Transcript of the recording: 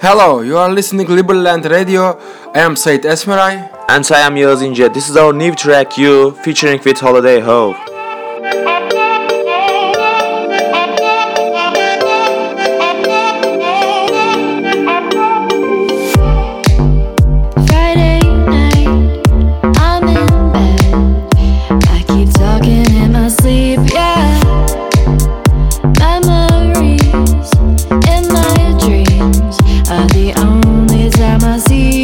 Hello, you are listening to Liberland Radio. I am Sait Esmeray. And I am Yağız İnce. This is our new track, You, featuring with Holliday Howe. The only time I see